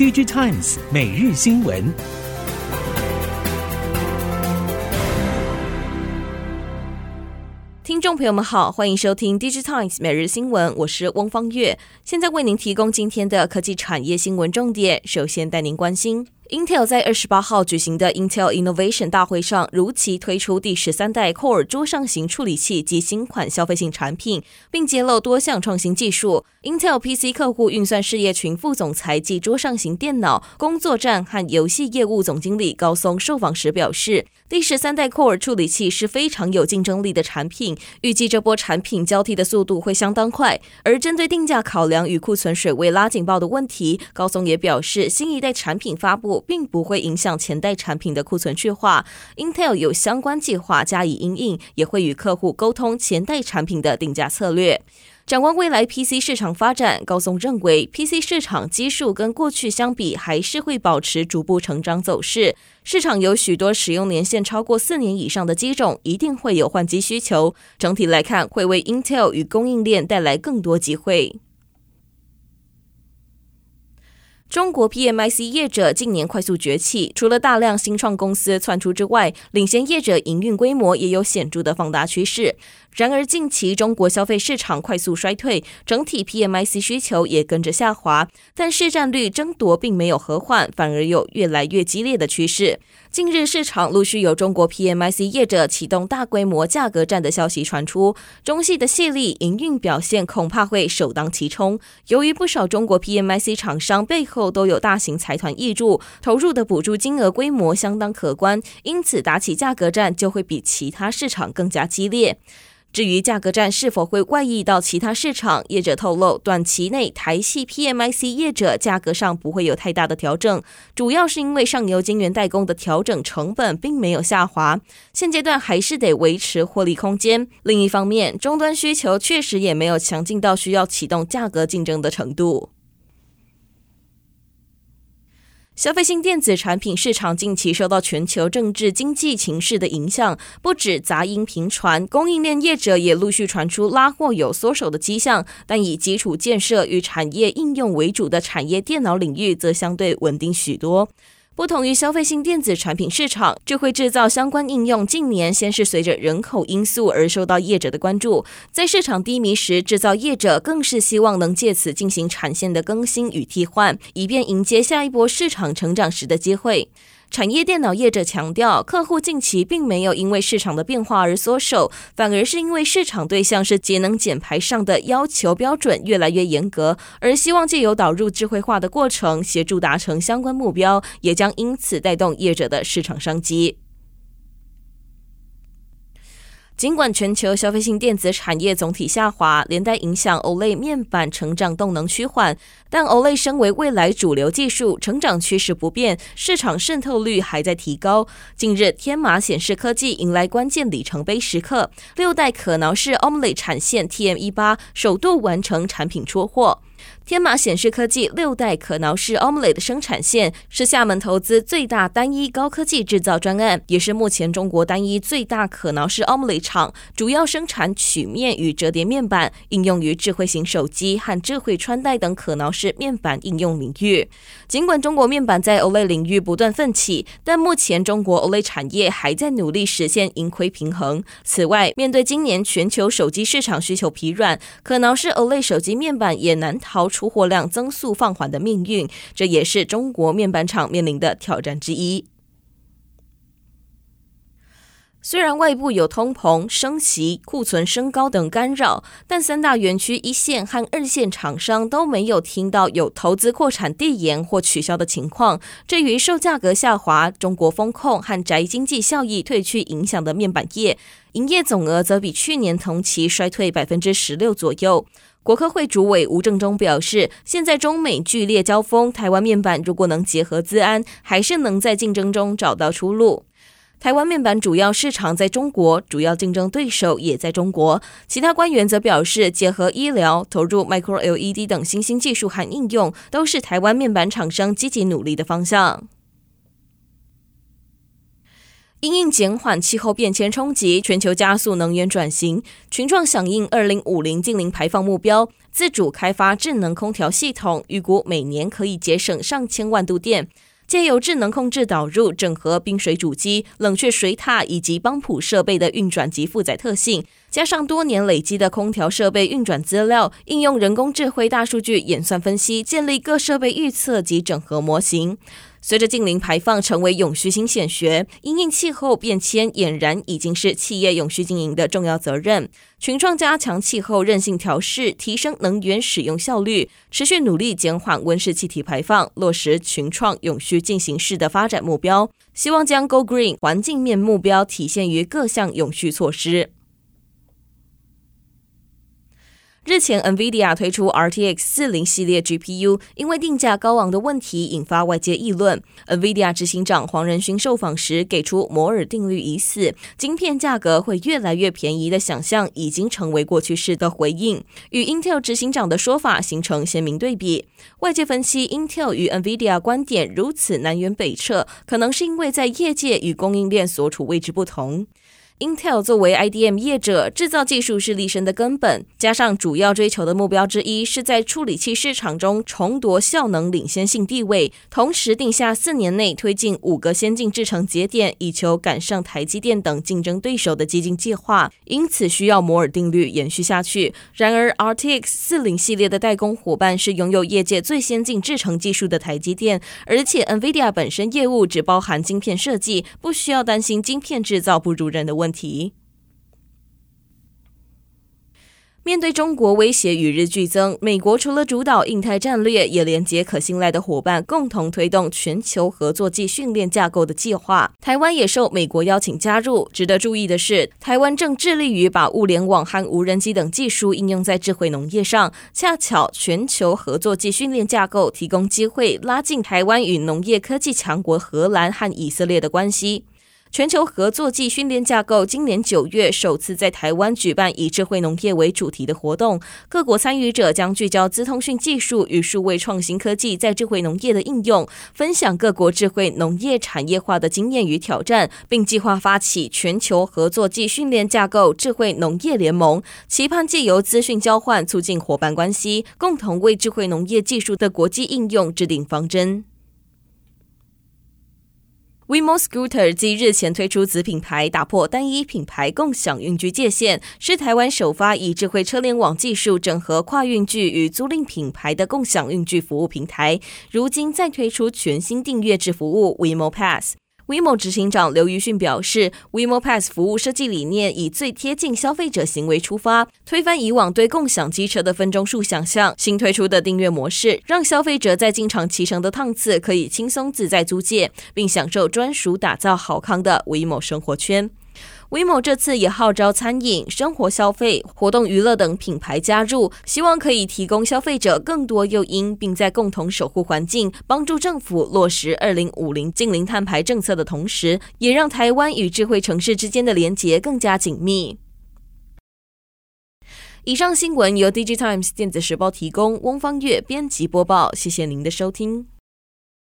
Digitimes 每日新闻。听众朋友们好，欢迎收听 Digitimes 每日新闻，我是翁方月，现在为您提供今天的科技产业新闻重点。首先带您关心Intel 在28号举行的 Intel Innovation 大会上如期推出第13代 Core 桌上型处理器及新款消费性产品，并揭露多项创新技术。 Intel PC 客户运算事业群副总裁及桌上型电脑、工作站和游戏业务总经理高松受访时表示，第13代 Core 处理器是非常有竞争力的产品，预计这波产品交替的速度会相当快。而针对定价考量与库存水位拉警报的问题，高松也表示，新一代产品发布并不会影响前代产品的库存去化， Intel 有相关计划加以因应，也会与客户沟通前代产品的定价策略。展望未来 PC 市场发展，高松认为 PC 市场基数跟过去相比还是会保持逐步成长走势，市场有许多使用年限超过4年以上的机种，一定会有换机需求，整体来看会为 Intel 与供应链带来更多机会。中国 PMIC 业者近年快速崛起，除了大量新创公司窜出之外，领先业者营运规模也有显著的放大趋势。然而近期中国消费市场快速衰退，整体 PMIC 需求也跟着下滑，但市占率争夺并没有和缓，反而有越来越激烈的趋势。近日市场陆续有中国 PMIC 业者启动大规模价格战的消息传出，中系的系力营运表现恐怕会首当其冲。由于不少中国 PMIC 厂商背后都有大型财团挹注，投入的补助金额规模相当可观，因此打起价格战就会比其他市场更加激烈。至于价格战是否会外溢到其他市场，业者透露，短期内台系 PMIC 业者价格上不会有太大的调整，主要是因为上游晶圆代工的调整成本并没有下滑，现阶段还是得维持获利空间。另一方面，终端需求确实也没有强劲到需要启动价格竞争的程度。消费性电子产品市场近期受到全球政治经济情势的影响，不止杂音频传，供应链业者也陆续传出拉货有缩手的迹象，但以基础建设与产业应用为主的产业电脑领域则相对稳定许多。不同于消费性电子产品市场，智慧制造相关应用近年先是随着人口因素而受到业者的关注，在市场低迷时，制造业者更是希望能借此进行产线的更新与替换，以便迎接下一波市场成长时的机会。产业电脑业者强调，客户近期并没有因为市场的变化而缩手，反而是因为市场对象是节能减排上的要求标准越来越严格，而希望借由导入智慧化的过程协助达成相关目标，也将因此带动业者的市场商机。尽管全球消费性电子产业总体下滑，连带影响 OLED 面板成长动能趋缓，但 OLED 身为未来主流技术，成长趋势不变，市场渗透率还在提高。近日，天马显示科技迎来关键里程碑时刻，6代可挠式 OLED 产线 TM18 首度完成产品出货。天马显示科技6代可挠式 OLED 的生产线是厦门投资最大单一高科技制造专案，也是目前中国单一最大可挠式 OLED 厂，主要生产曲面与折叠面板，应用于智慧型手机和智慧穿戴等可挠式面板应用领域。尽管中国面板在 OLED 领域不断奋起，但目前中国 OLED 产业还在努力实现盈亏平衡。此外，面对今年全球手机市场需求疲软，可挠式 OLED 手机面板也难逃出货量增速放缓的命运，这也是中国面板厂面临的挑战之一。虽然外部有通膨、升息、库存升高等干扰，但3大园区1线和2线厂商都没有听到有投资扩产递延或取消的情况。至于受价格下滑、中国风控和宅经济效益退去影响的面板业，营业总额则比去年同期衰退 16% 左右。国科会主委吴正中表示，现在中美剧烈交锋，台湾面板如果能结合资安，还是能在竞争中找到出路。台湾面板主要市场在中国，主要竞争对手也在中国。其他官员则表示，结合医疗、投入 microLED 等新兴技术和应用，都是台湾面板厂商积极努力的方向。因应减缓气候变迁冲击，全球加速能源转型，群创响应2050净零排放目标，自主开发智能空调系统，预估每年可以节省上千万度电。借由智能控制导入整合冰水主机、冷却水塔以及帮浦设备的运转及负载特性，加上多年累积的空调设备运转资料，应用人工智慧大数据演算分析，建立各设备预测及整合模型。随着净零排放成为永续新显学，因应气候变迁俨然已经是企业永续经营的重要责任。群创加强气候韧性调试，提升能源使用效率，持续努力减缓温室气体排放，落实群创永续进行式的发展目标，希望将 Go Green 环境面目标体现于各项永续措施。日前 NVIDIA 推出 RTX40 系列 GPU， 因为定价高昂的问题引发外界议论。NVIDIA 执行长黄仁勋受访时给出摩尔定律已死，晶片价格会越来越便宜的想象已经成为过去式的回应，与 Intel 执行长的说法形成鲜明对比。外界分析 Intel 与 NVIDIA 观点如此南辕北辙，可能是因为在业界与供应链所处位置不同。Intel 作为 IDM 业者，制造技术是立身的根本，加上主要追求的目标之一是在处理器市场中重夺效能领先性地位，同时定下4年内推进5个先进制程节点，以求赶上台积电等竞争对手的激进计划，因此需要摩尔定律延续下去。然而 RTX40 系列的代工伙伴是拥有业界最先进制程技术的台积电，而且 NVIDIA 本身业务只包含晶片设计，不需要担心晶片制造不如人的问题。面对中国威胁与日俱增，美国除了主导印太战略，也连结可信赖的伙伴，共同推动全球合作暨训练架构的计划。台湾也受美国邀请加入。值得注意的是，台湾正致力于把物联网和无人机等技术应用在智慧农业上，恰巧全球合作暨训练架构提供机会，拉近台湾与农业科技强国荷兰和以色列的关系。全球合作暨训练架构今年9月首次在台湾举办以智慧农业为主题的活动，各国参与者将聚焦资通讯技术与数位创新科技在智慧农业的应用，分享各国智慧农业产业化的经验与挑战，并计划发起全球合作暨训练架构智慧农业联盟，期盼藉由资讯交换促进伙伴关系，共同为智慧农业技术的国际应用制定方针。WeMo Scooter 继日前推出子品牌，打破单一品牌共享运具界限，是台湾首发以智慧车联网技术整合跨运具与租赁品牌的共享运具服务平台。如今再推出全新订阅制服务 WeMo Pass。WeMo 执行长刘于迅表示， WeMo Pass 服务设计理念以最贴近消费者行为出发，推翻以往对共享机车的分钟数想象，新推出的订阅模式让消费者在经常骑乘的趟次可以轻松自在租借，并享受专属打造好康的 WeMo 生活圈。WeMo 这次也号召餐饮、生活消费、活动娱乐等品牌加入，希望可以提供消费者更多诱因，并在共同守护环境、帮助政府落实2050净零碳排政策的同时，也让台湾与智慧城市之间的连结更加紧密。以上新闻由 Digitimes 电子时报提供，翁方月编辑播报，谢谢您的收听。